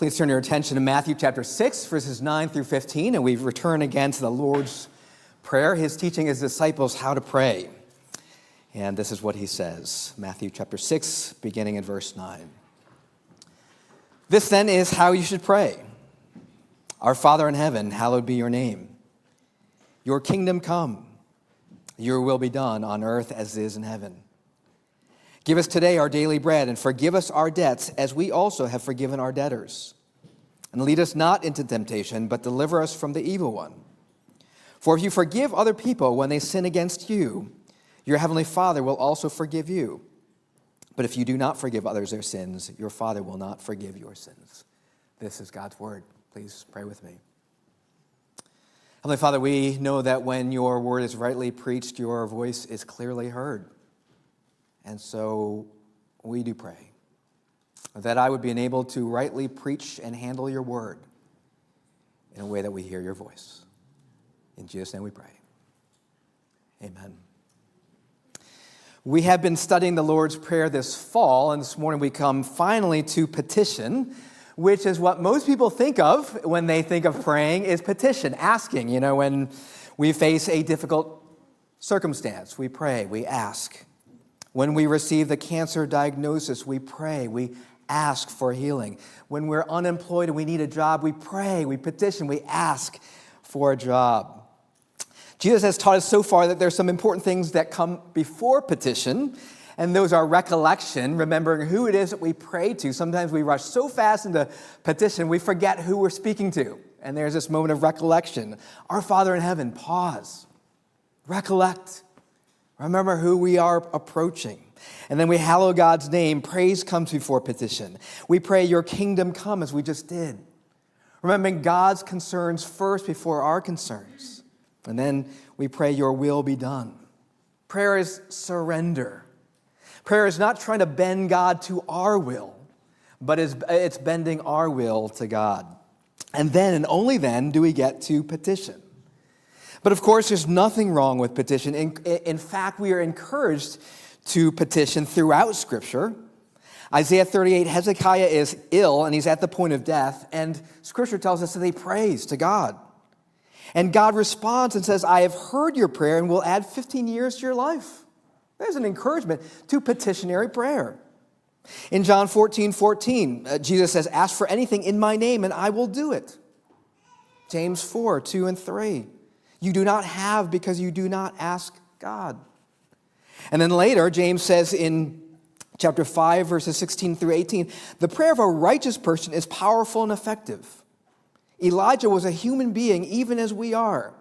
Please turn your attention to Matthew chapter 6, verses 9 through 15, and we return again to the Lord's Prayer. He's teaching his disciples how to pray. And this is what he says, Matthew chapter 6, beginning in verse 9. This then is how you should pray. Our Father in heaven, hallowed be your name. Your kingdom come, your will be done on earth as it is in heaven. Give us today our daily bread, and forgive us our debts, as we also have forgiven our debtors. And lead us not into temptation, but deliver us from the evil one. For if you forgive other people when they sin against you, your heavenly Father will also forgive you. But if you do not forgive others their sins, your Father will not forgive your sins. This is God's word. Please pray with me. Heavenly Father, we know that when your word is rightly preached, your voice is clearly heard. And so we do pray that I would be enabled to rightly preach and handle your word in a way that we hear your voice. In Jesus' name we pray. Amen. We have been studying the Lord's Prayer this fall, and this morning we come finally to petition, which is what most people think of when they think of praying is petition, asking. You know, when we face a difficult circumstance, we pray, we ask. When we receive the cancer diagnosis, we pray, we ask for healing. When we're unemployed and we need a job, we pray, we petition, we ask for a job. Jesus has taught us so far that there's some important things that come before petition, and those are recollection, remembering who it is that we pray to. Sometimes we rush so fast into petition, we forget who we're speaking to, and there's this moment of recollection. Our Father in heaven, pause, recollect. Remember who we are approaching. And then we hallow God's name. Praise comes before petition. We pray your kingdom come as we just did. Remembering God's concerns first before our concerns. And then we pray your will be done. Prayer is surrender. Prayer is not trying to bend God to our will, but it's bending our will to God. And then and only then do we get to petition. But of course, there's nothing wrong with petition. In fact, we are encouraged to petition throughout Scripture. Isaiah 38, Hezekiah is ill and he's at the point of death. And Scripture tells us that he prays to God. And God responds and says, I have heard your prayer and will add 15 years to your life. There's an encouragement to petitionary prayer. In John 14:14, Jesus says, ask for anything in my name and I will do it. James 4:2-3. You do not have because you do not ask God. And then later, James says in chapter 5, verses 16 through 18, the prayer of a righteous person is powerful and effective. Elijah was a human being, even as we are.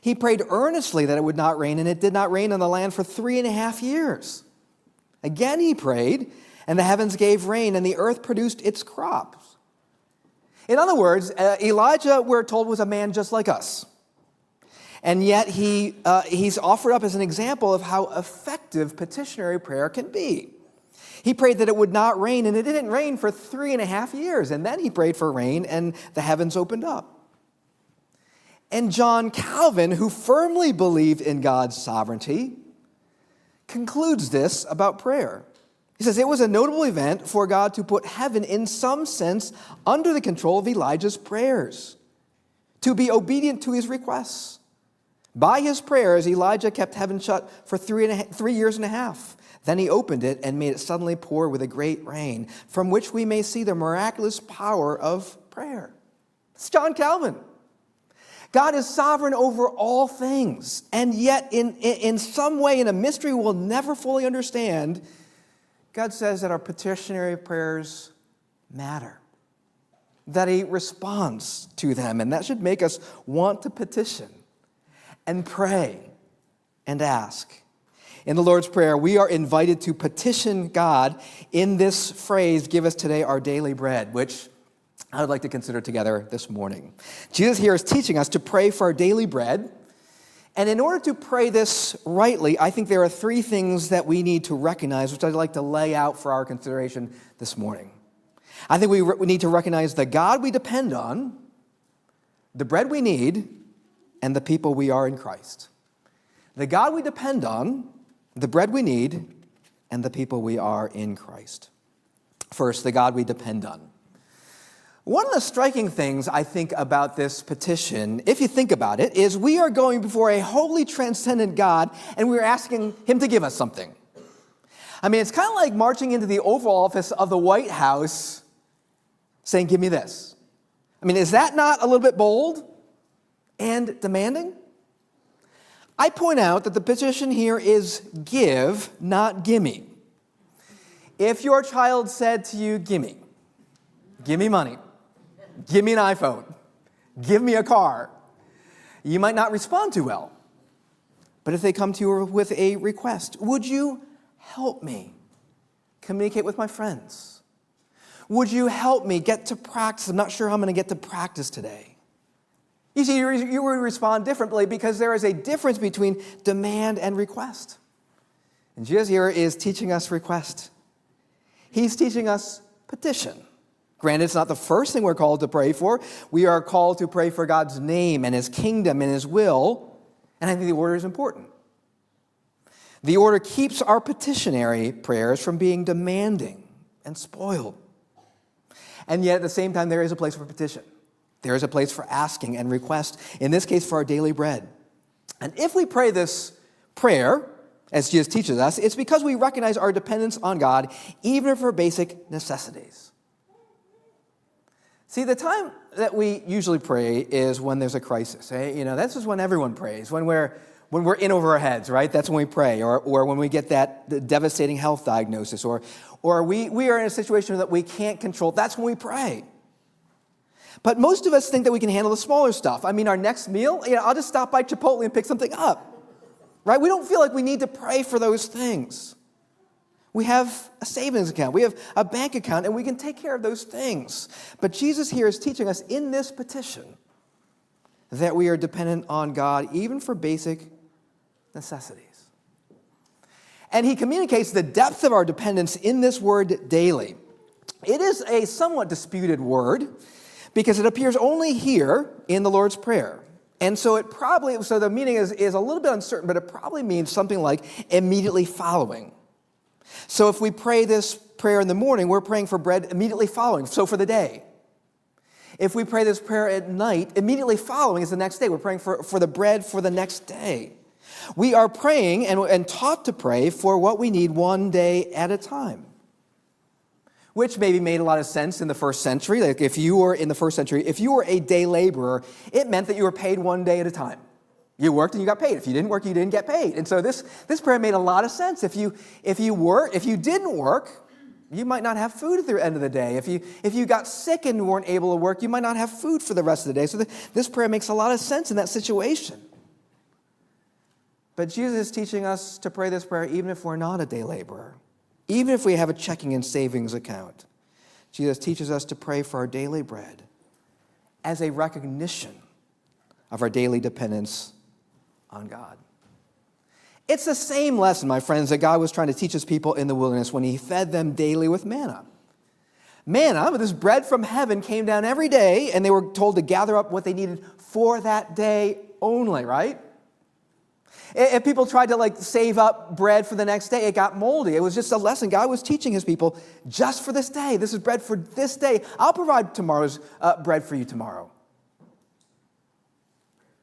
He prayed earnestly that it would not rain, and it did not rain on the land for 3.5 years. Again he prayed, and the heavens gave rain, and the earth produced its crops. In other words, Elijah, we're told, was a man just like us. And yet he's offered up as an example of how effective petitionary prayer can be. He prayed that it would not rain, and it didn't rain for 3.5 years. And then he prayed for rain, and the heavens opened up. And John Calvin, who firmly believed in God's sovereignty, concludes this about prayer. He says, it was a notable event for God to put heaven, in some sense, under the control of Elijah's prayers, to be obedient to his requests. By his prayers, Elijah kept heaven shut for 3.5 years. Then he opened it and made it suddenly pour with a great rain, from which we may see the miraculous power of prayer. It's John Calvin. God is sovereign over all things, and yet in some way, in a mystery we'll never fully understand, God says that our petitionary prayers matter, that he responds to them, and that should make us want to petition and pray and ask. In the Lord's Prayer, we are invited to petition God in this phrase, give us today our daily bread, which I would like to consider together this morning. Jesus here is teaching us to pray for our daily bread. And in order to pray this rightly, I think there are three things that we need to recognize, which I'd like to lay out for our consideration this morning. I think we need to recognize the God we depend on, the bread we need, and the people we are in Christ. The God we depend on, the bread we need, and the people we are in Christ. First, the God we depend on. One of the striking things I think about this petition, if you think about it, is we are going before a holy, transcendent God, and we're asking him to give us something. I mean, it's kind of like marching into the Oval Office of the White House saying, give me this. I mean, is that not a little bit bold and demanding? I point out that the petition here is give, not gimme. If your child said to you, gimme money, give me an iPhone, give me a car, you might not respond too well. But if they come to you with a request, would you help me communicate with my friends? Would you help me get to practice? I'm not sure how I'm going to get to practice today. You see, you would respond differently because there is a difference between demand and request. And Jesus here is teaching us request. He's teaching us petition. Granted, it's not the first thing we're called to pray for. We are called to pray for God's name and his kingdom and his will. And I think the order is important. The order keeps our petitionary prayers from being demanding and spoiled. And yet, at the same time, there is a place for petition. There is a place for asking and request, in this case, for our daily bread. And if we pray this prayer, as Jesus teaches us, it's because we recognize our dependence on God, even for basic necessities. See, the time that we usually pray is when there's a crisis. You know, that's just when everyone prays, when we're in over our heads, right? That's when we pray, or when we get that devastating health diagnosis, or we are in a situation that we can't control. That's when we pray. But most of us think that we can handle the smaller stuff. I mean, our next meal, you know, I'll just stop by Chipotle and pick something up, right? We don't feel like we need to pray for those things. We have a savings account. We have a bank account, and we can take care of those things. But Jesus here is teaching us in this petition that we are dependent on God, even for basic necessities. And he communicates the depth of our dependence in this word daily. It is a somewhat disputed word because it appears only here in the Lord's Prayer. And so so the meaning is a little bit uncertain, but it probably means something like immediately following. So if we pray this prayer in the morning, we're praying for bread immediately following, so for the day. If we pray this prayer at night, immediately following is the next day. We're praying for the bread for the next day. We are praying and taught to pray for what we need one day at a time, which maybe made a lot of sense in the first century. Like if you were a day laborer, it meant that you were paid one day at a time. You worked and you got paid. If you didn't work, you didn't get paid. And so this prayer made a lot of sense. If you didn't work, you might not have food at the end of the day. If you got sick and weren't able to work, you might not have food for the rest of the day. So this prayer makes a lot of sense in that situation. But Jesus is teaching us to pray this prayer even if we're not a day laborer, even if we have a checking and savings account. Jesus teaches us to pray for our daily bread as a recognition of our daily dependence on God. It's the same lesson, my friends, that God was trying to teach his people in the wilderness when he fed them daily with manna. Manna, this bread from heaven, came down every day, and they were told to gather up what they needed for that day only, right? If people tried to save up bread for the next day, it got moldy. It was just a lesson God was teaching his people just for this day. This is bread for this day. I'll provide tomorrow's bread for you tomorrow.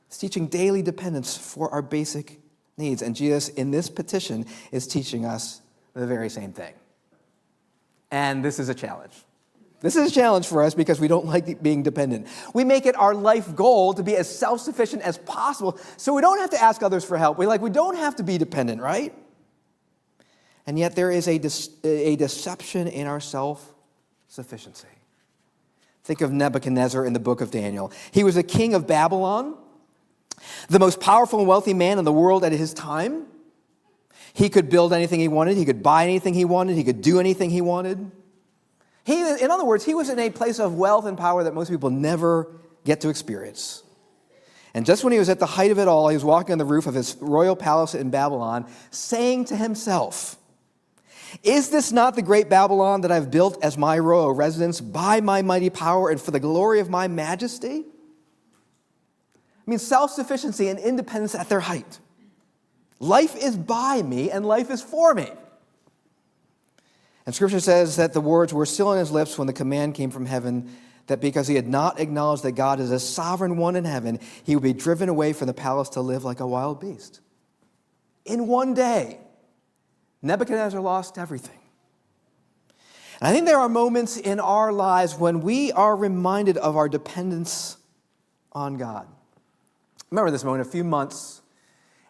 It's teaching daily dependence for our basic needs. And Jesus, in this petition, is teaching us the very same thing. And this is a challenge. This is a challenge for us because we don't like being dependent. We make it our life goal to be as self-sufficient as possible so we don't have to ask others for help. We don't have to be dependent, right? And yet there is a deception in our self-sufficiency. Think of Nebuchadnezzar in the book of Daniel. He was the king of Babylon, the most powerful and wealthy man in the world at his time. He could build anything he wanted. He could buy anything he wanted. He could do anything he wanted. In other words, he was in a place of wealth and power that most people never get to experience. And just when he was at the height of it all, he was walking on the roof of his royal palace in Babylon, saying to himself, "Is this not the great Babylon that I've built as my royal residence by my mighty power and for the glory of my majesty?" I mean, self-sufficiency and independence at their height. Life is by me and life is for me. And Scripture says that the words were still on his lips when the command came from heaven that because he had not acknowledged that God is a sovereign one in heaven, he would be driven away from the palace to live like a wild beast. In one day, Nebuchadnezzar lost everything. And I think there are moments in our lives when we are reminded of our dependence on God. Remember this moment a few months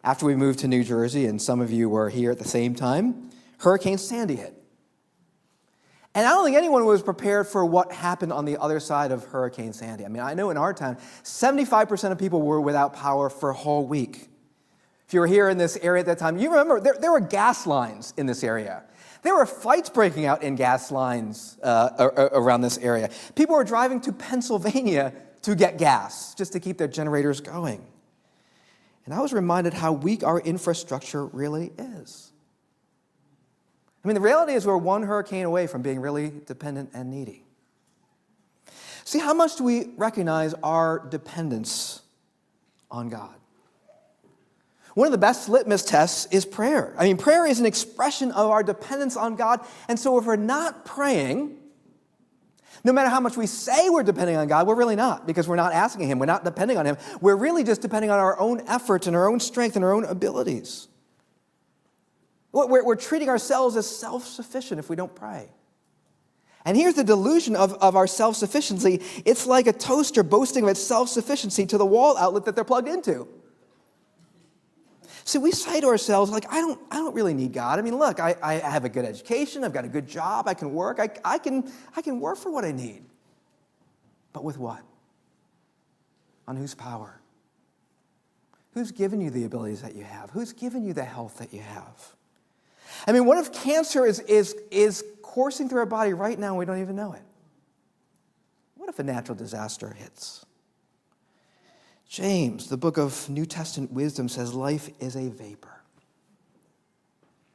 after we moved to New Jersey, and some of you were here at the same time, Hurricane Sandy hit. And I don't think anyone was prepared for what happened on the other side of Hurricane Sandy. I mean, I know in our town, 75% of people were without power for a whole week. If you were here in this area at that time, you remember there were gas lines in this area. There were fights breaking out in gas lines around this area. People were driving to Pennsylvania to get gas just to keep their generators going. And I was reminded how weak our infrastructure really is. I mean, the reality is we're one hurricane away from being really dependent and needy. See, how much do we recognize our dependence on God? One of the best litmus tests is prayer. I mean, prayer is an expression of our dependence on God. And so if we're not praying, no matter how much we say we're depending on God, we're really not, because we're not asking him. We're not depending on him. We're really just depending on our own efforts and our own strength and our own abilities. We're treating ourselves as self-sufficient if we don't pray. And here's the delusion of our self-sufficiency. It's like a toaster boasting of its self-sufficiency to the wall outlet that they're plugged into. See, we say to ourselves, like, I don't really need God. I mean, look, I have a good education. I've got a good job. I can work. I can work for what I need. But with what? On whose power? Who's given you the abilities that you have? Who's given you the health that you have? I mean, what if cancer is coursing through our body right now and we don't even know it? What if a natural disaster hits? James, the book of New Testament wisdom, says life is a vapor.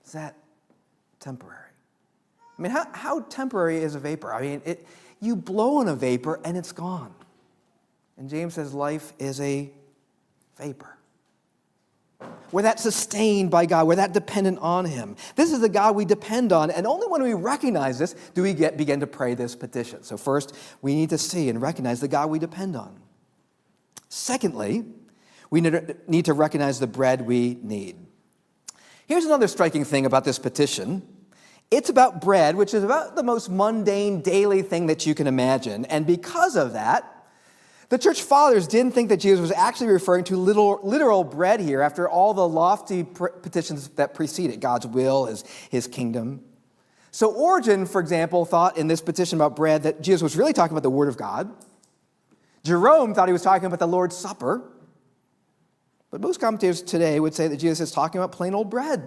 Is that temporary? I mean, how temporary is a vapor? I mean, you blow on a vapor and it's gone. And James says life is a vapor. We're that sustained by God. We're that dependent on him. This is the God we depend on, and only when we recognize this do we begin to pray this petition. So first, we need to see and recognize the God we depend on. Secondly, we need to recognize the bread we need. Here's another striking thing about this petition. It's about bread, which is about the most mundane daily thing that you can imagine. And because of that, the church fathers didn't think that Jesus was actually referring to literal bread here after all the lofty petitions that preceded God's will, his kingdom. So Origen, for example, thought in this petition about bread that Jesus was really talking about the word of God. Jerome thought he was talking about the Lord's Supper. But most commentators today would say that Jesus is talking about plain old bread,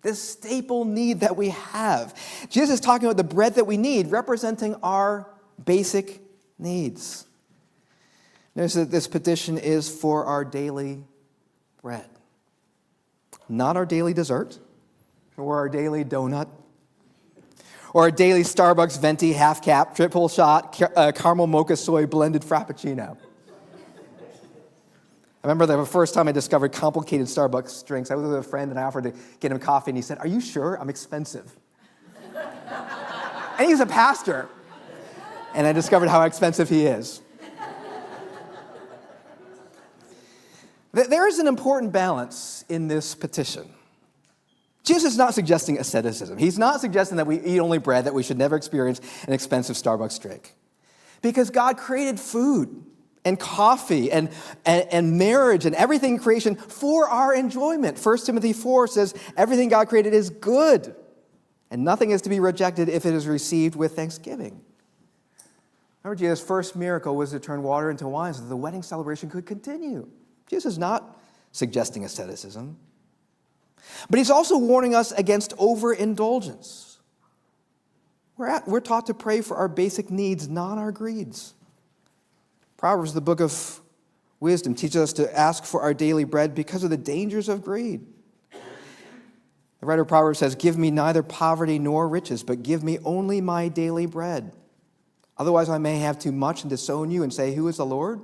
this staple need that we have. Jesus is talking about the bread that we need, representing our basic needs. Notice that this petition is for our daily bread, not our daily dessert or our daily donut, or a daily Starbucks venti half cap, triple shot, caramel mocha soy blended frappuccino. I remember the first time I discovered complicated Starbucks drinks. I was with a friend and I offered to get him coffee and he said, "Are you sure? I'm expensive." And he's a pastor. And I discovered how expensive he is. There is an important balance in this petition. Jesus is not suggesting asceticism. He's not suggesting that we eat only bread, that we should never experience an expensive Starbucks drink. Because God created food and coffee and marriage and everything in creation for our enjoyment. 1 Timothy 4 says, everything God created is good, and nothing is to be rejected if it is received with thanksgiving. Remember, Jesus' first miracle was to turn water into wine so that the wedding celebration could continue. Jesus is not suggesting asceticism. But he's also warning us against overindulgence. We're taught to pray for our basic needs, not our greeds. Proverbs, the book of wisdom, teaches us to ask for our daily bread because of the dangers of greed. The writer of Proverbs says, "Give me neither poverty nor riches, but give me only my daily bread. Otherwise I may have too much and disown you and say, 'Who is the Lord?'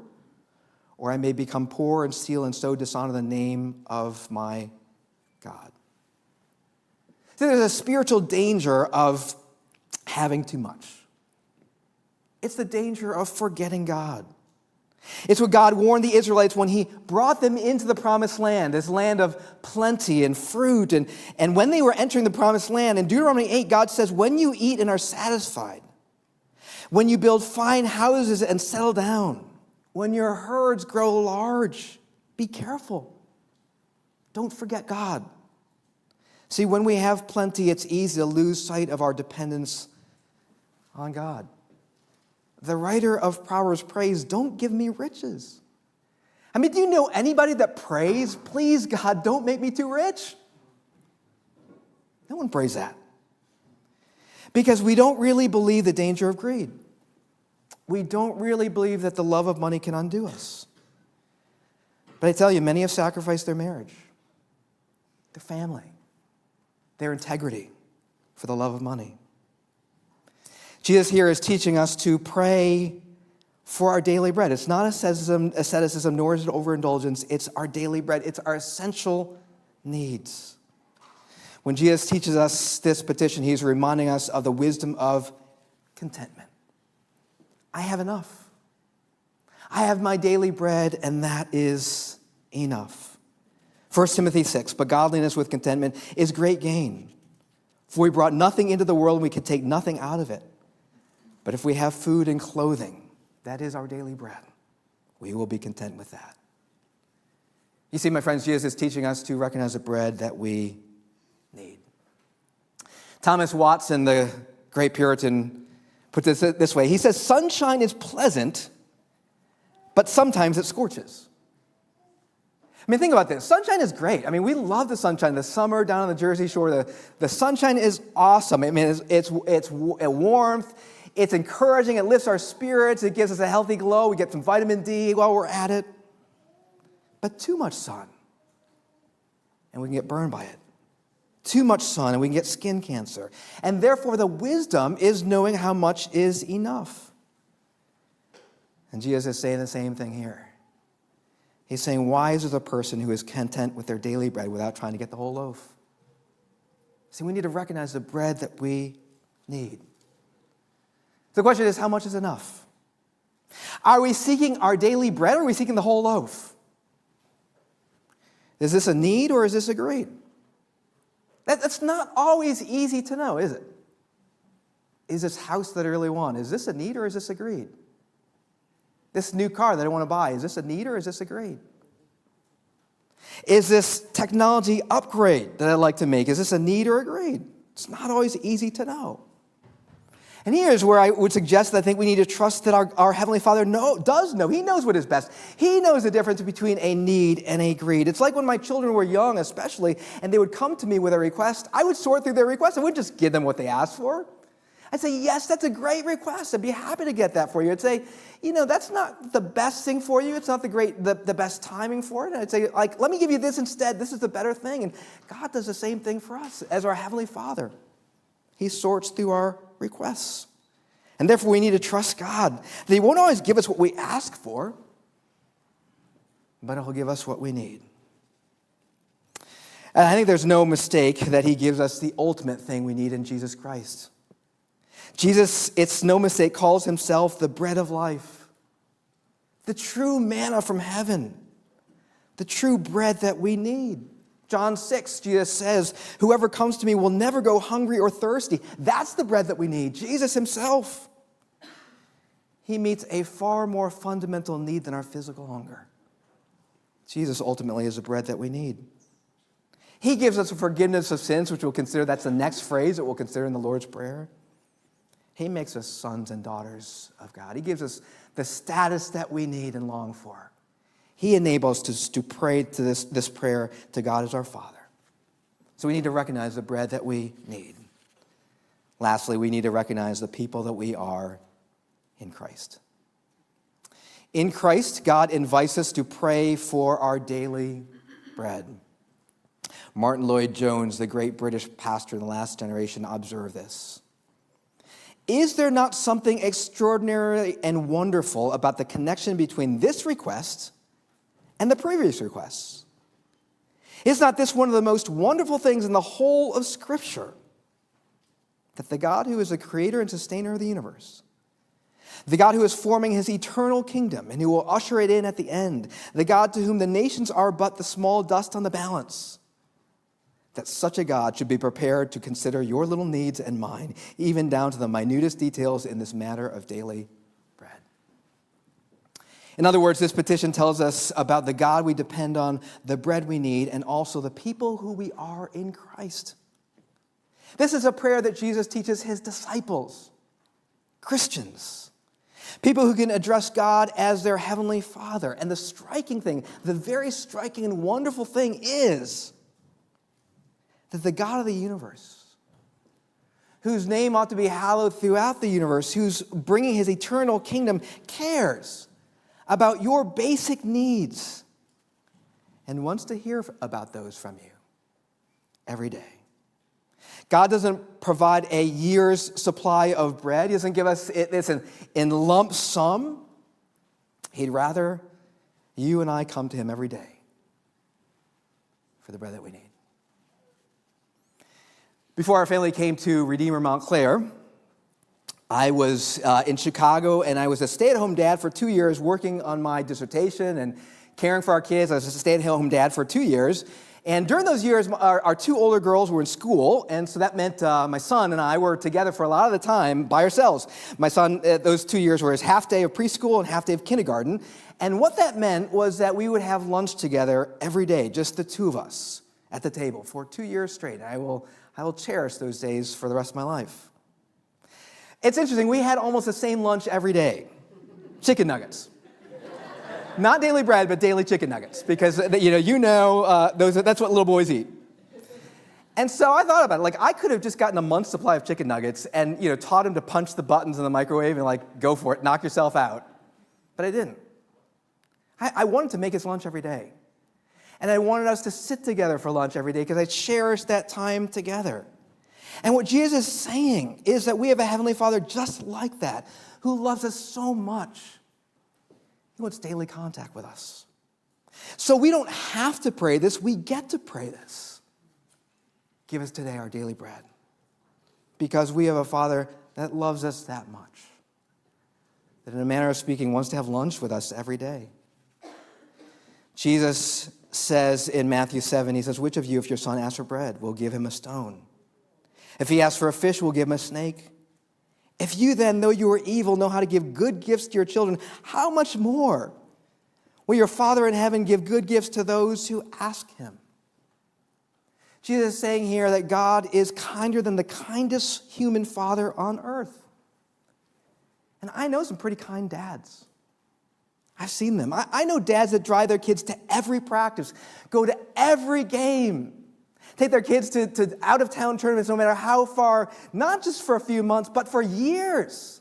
Or I may become poor and steal and so dishonor the name of my God." So there's a spiritual danger of having too much. It's the danger of forgetting God. It's what God warned the Israelites when he brought them into the promised land, this land of plenty and fruit. And when they were entering the promised land, in Deuteronomy 8, God says, when you eat and are satisfied, when you build fine houses and settle down, when your herds grow large, be careful. Don't forget God. See, when we have plenty, it's easy to lose sight of our dependence on God. The writer of Proverbs prays, don't give me riches. I mean, do you know anybody that prays, please, God, don't make me too rich? No one prays that. Because we don't really believe the danger of greed. We don't really believe that the love of money can undo us. But I tell you, many have sacrificed their marriage, their family, their integrity for the love of money. Jesus here is teaching us to pray for our daily bread. It's not asceticism, nor is it overindulgence. It's our daily bread. It's our essential needs. When Jesus teaches us this petition, he's reminding us of the wisdom of contentment. I have enough. I have my daily bread, and that is enough. 1 Timothy 6, but godliness with contentment is great gain. For we brought nothing into the world, and we can take nothing out of it. But if we have food and clothing, that is our daily bread, we will be content with that. You see, my friends, Jesus is teaching us to recognize the bread that we need. Thomas Watson, the great Puritan, put this way. He says, sunshine is pleasant, but sometimes it scorches. I mean, think about this. Sunshine is great. I mean, we love the sunshine. The summer down on the Jersey Shore, the sunshine is awesome. I mean, it's a warmth. It's encouraging. It lifts our spirits. It gives us a healthy glow. We get some vitamin D while we're at it. But too much sun, and we can get burned by it. Too much sun, and we can get skin cancer. And therefore, the wisdom is knowing how much is enough. And Jesus is saying the same thing here. He's saying, wise is the person who is content with their daily bread without trying to get the whole loaf. See, we need to recognize the bread that we need. The question is, how much is enough? Are we seeking our daily bread, or are we seeking the whole loaf? Is this a need, or is this a greed? That's not always easy to know, is it? Is this house that I really want? Is this a need, or is this a greed? This new car that I want to buy, is this a need or is this a greed? Is this technology upgrade that I'd like to make, is this a need or a greed? It's not always easy to know. And here's where I would suggest that I think we need to trust that our Heavenly Father does know. He knows what is best. He knows the difference between a need and a greed. It's like when my children were young, especially, and they would come to me with a request. I would sort through their requests. I wouldn't just give them what they asked for. I'd say, yes, that's a great request. I'd be happy to get that for you. I'd say, you know, that's not the best thing for you. It's not the best timing for it. And I'd say, like, let me give you this instead. This is the better thing. And God does the same thing for us as our Heavenly Father. He sorts through our requests. And therefore, we need to trust God. He won't always give us what we ask for, but he'll give us what we need. And I think there's no mistake that he gives us the ultimate thing we need in Jesus Christ. Jesus, it's no mistake, calls himself the bread of life, the true manna from heaven, the true bread that we need. John 6, Jesus says, whoever comes to me will never go hungry or thirsty. That's the bread that we need, Jesus himself. He meets a far more fundamental need than our physical hunger. Jesus ultimately is the bread that we need. He gives us a forgiveness of sins, which we'll consider, that's the next phrase that we'll consider in the Lord's Prayer. He makes us sons and daughters of God. He gives us the status that we need and long for. He enables us to pray to this prayer to God as our Father. So we need to recognize the bread that we need. Lastly, we need to recognize the people that we are in Christ. In Christ, God invites us to pray for our daily bread. Martin Lloyd-Jones, the great British pastor in the last generation, observed this. Is there not something extraordinary and wonderful about the connection between this request and the previous requests? Is not this one of the most wonderful things in the whole of Scripture? That the God who is the creator and sustainer of the universe, The God who is forming his eternal kingdom and who will usher it in at the end. The God to whom the nations are but the small dust on the balance. That such a God should be prepared to consider your little needs and mine, even down to the minutest details in this matter of daily bread. In other words, this petition tells us about the God we depend on, the bread we need, and also the people who we are in Christ. This is a prayer that Jesus teaches his disciples, Christians, people who can address God as their heavenly Father. And the striking thing, the very striking and wonderful thing is that the God of the universe, whose name ought to be hallowed throughout the universe, who's bringing his eternal kingdom, cares about your basic needs and wants to hear about those from you every day. God doesn't provide a year's supply of bread. He doesn't give us this in lump sum. He'd rather you and I come to him every day for the bread that we need. Before our family came to Redeemer Mount Clair, I was in Chicago, and I was a stay-at-home dad for 2 years working on my dissertation and caring for our kids. I was a stay-at-home dad for 2 years. And during those years, our two older girls were in school, and so that meant my son and I were together for a lot of the time by ourselves. My son, those 2 years were his half day of preschool and half day of kindergarten, and what that meant was that we would have lunch together every day, just the two of us at the table for 2 years straight. I will cherish those days for the rest of my life. It's interesting, we had almost the same lunch every day, chicken nuggets. Not daily bread, but daily chicken nuggets, because that's what little boys eat. And so I thought about it. I could have just gotten a month's supply of chicken nuggets and taught him to punch the buttons in the microwave and go for it, knock yourself out. But I didn't. I wanted to make his lunch every day, and I wanted us to sit together for lunch every day because I cherished that time together. And what Jesus is saying is that we have a heavenly Father just like that, who loves us so much. He wants daily contact with us. So we don't have to pray this. We get to pray this. Give us today our daily bread, because we have a Father that loves us that much, that in a manner of speaking wants to have lunch with us every day. Jesus says in Matthew 7, he says, which of you, if your son asks for bread, will give him a stone? If he asks for a fish, we'll give him a snake. If you then, though you are evil, know how to give good gifts to your children, how much more will your Father in heaven give good gifts to those who ask him? Jesus is saying here that God is kinder than the kindest human father on earth. And I know some pretty kind dads. I've seen them. I know dads that drive their kids to every practice, go to every game, take their kids to out-of-town tournaments, no matter how far, not just for a few months, but for years.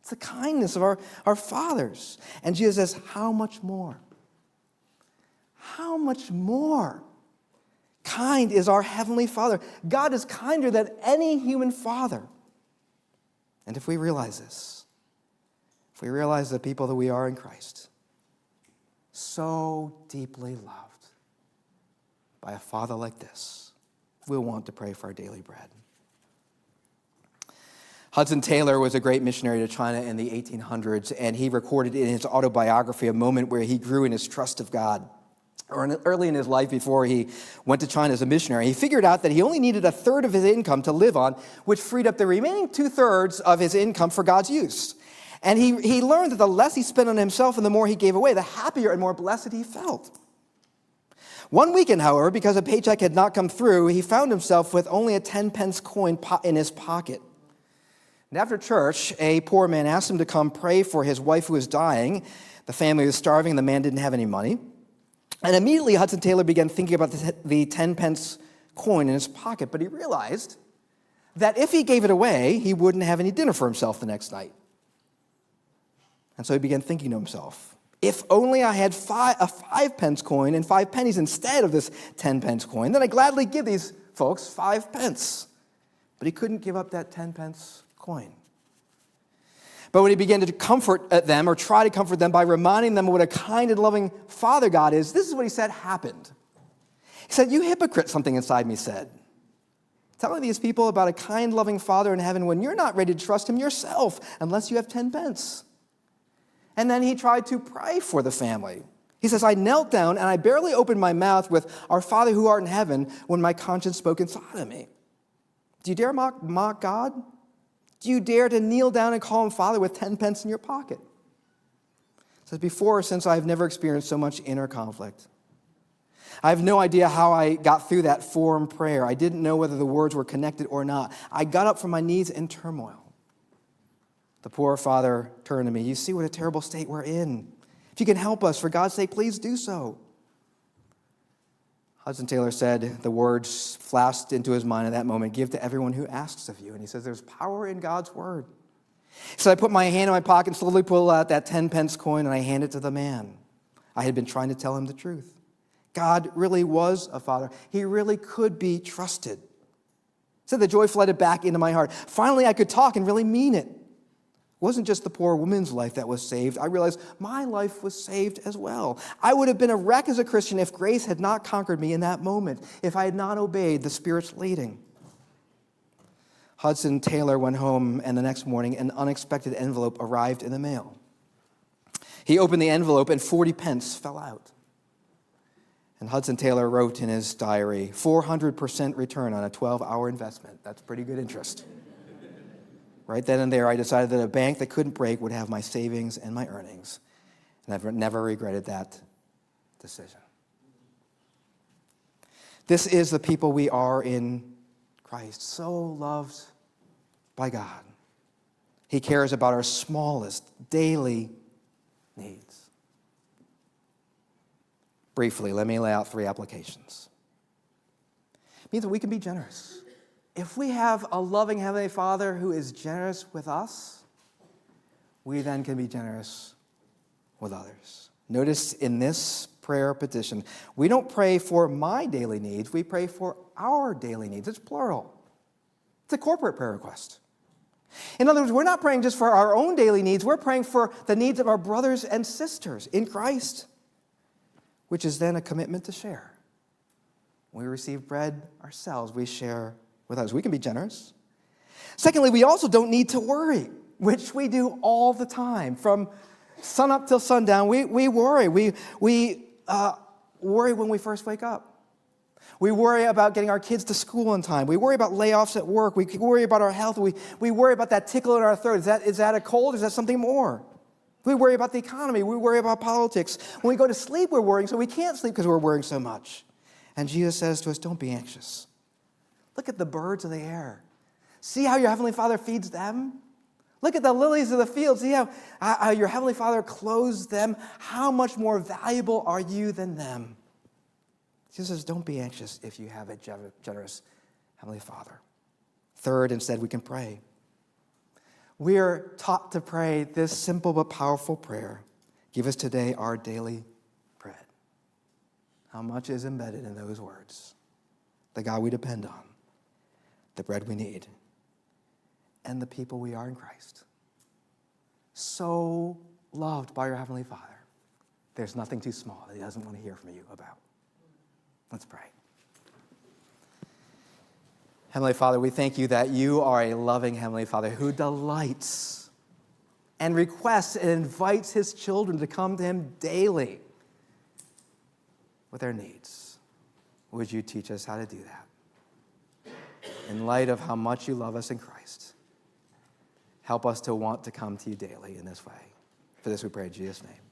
It's the kindness of our fathers. And Jesus says, how much more kind is our heavenly Father? God is kinder than any human father. And if we realize this, if we realize the people that we are in Christ, so deeply loved by a Father like this, we'll want to pray for our daily bread. Hudson Taylor was a great missionary to China in the 1800s, and he recorded in his autobiography a moment where he grew in his trust of God. Early in his life, before he went to China as a missionary, he figured out that he only needed a third of his income to live on, which freed up the remaining two-thirds of his income for God's use. And he learned that the less he spent on himself and the more he gave away, the happier and more blessed he felt. One weekend, however, because a paycheck had not come through, he found himself with only a 10-pence coin in his pocket. And after church, a poor man asked him to come pray for his wife who was dying. The family was starving, and the man didn't have any money. And immediately, Hudson Taylor began thinking about the 10-pence coin in his pocket, but he realized that if he gave it away, he wouldn't have any dinner for himself the next night. And so he began thinking to himself, if only I had a 5-pence coin and 5 pennies instead of this 10-pence coin, then I'd gladly give these folks 5 pence. But he couldn't give up that 10-pence coin. But when he began to comfort them, or try to comfort them by reminding them of what a kind and loving Father God is, this is what he said happened. He said, "You hypocrite, something inside me said. telling these people about a kind, loving Father in heaven when you're not ready to trust him yourself unless you have 10 pence. And then he tried to pray for the family. He says, I knelt down and I barely opened my mouth with our Father who art in heaven when my conscience spoke inside of me. Do you dare mock God? Do you dare to kneel down and call him Father with 10 pence in your pocket? It says, before or since I have never experienced so much inner conflict. I have no idea how I got through that forum prayer. I didn't know whether the words were connected or not. I got up from my knees in turmoil. The poor father turned to me. You see what a terrible state we're in. If you can help us, for God's sake, please do so. Hudson Taylor said the words flashed into his mind at that moment, give to everyone who asks of you. And he says there's power in God's word. So I put my hand in my pocket and slowly pulled out that 10 pence coin and I handed it to the man. I had been trying to tell him the truth. God really was a father. He really could be trusted. So the joy flooded back into my heart. Finally, I could talk and really mean it. It wasn't just the poor woman's life that was saved. I realized my life was saved as well. I would have been a wreck as a Christian if grace had not conquered me in that moment, if I had not obeyed the Spirit's leading. Hudson Taylor went home, and the next morning, an unexpected envelope arrived in the mail. He opened the envelope, and 40 pence fell out. And Hudson Taylor wrote in his diary, 400% return on a 12-hour investment. That's pretty good interest. Right then and there, I decided that a bank that couldn't break would have my savings and my earnings. And I've never regretted that decision. This is the people we are in Christ, so loved by God. He cares about our smallest daily needs. Briefly, let me lay out 3 applications. It means that we can be generous. If we have a loving Heavenly Father who is generous with us, we then can be generous with others. Notice in this prayer petition, we don't pray for my daily needs, we pray for our daily needs. It's plural. It's a corporate prayer request. In other words, we're not praying just for our own daily needs, we're praying for the needs of our brothers and sisters in Christ, which is then a commitment to share. When we receive bread ourselves, we share with others. We can be generous. Secondly, we also don't need to worry, which we do all the time. From sunup till sundown, we worry. We worry when we first wake up. We worry about getting our kids to school on time. We worry about layoffs at work. We worry about our health. We worry about that tickle in our throat. Is that a cold? Is that something more? We worry about the economy. We worry about politics. When we go to sleep, we're worrying, so we can't sleep because we're worrying so much. And Jesus says to us, don't be anxious. Look at the birds of the air. See how your Heavenly Father feeds them? Look at the lilies of the field. See how your Heavenly Father clothes them? How much more valuable are you than them? Jesus says, don't be anxious if you have a generous Heavenly Father. Third, instead, we can pray. We are taught to pray this simple but powerful prayer. Give us today our daily bread. How much is embedded in those words? The God we depend on, the bread we need, and the people we are in Christ. So loved by your Heavenly Father, there's nothing too small that he doesn't want to hear from you about. Let's pray. Heavenly Father, we thank you that you are a loving Heavenly Father who delights and requests and invites his children to come to him daily with their needs. Would you teach us how to do that? In light of how much you love us in Christ, help us to want to come to you daily in this way. For this we pray in Jesus' name.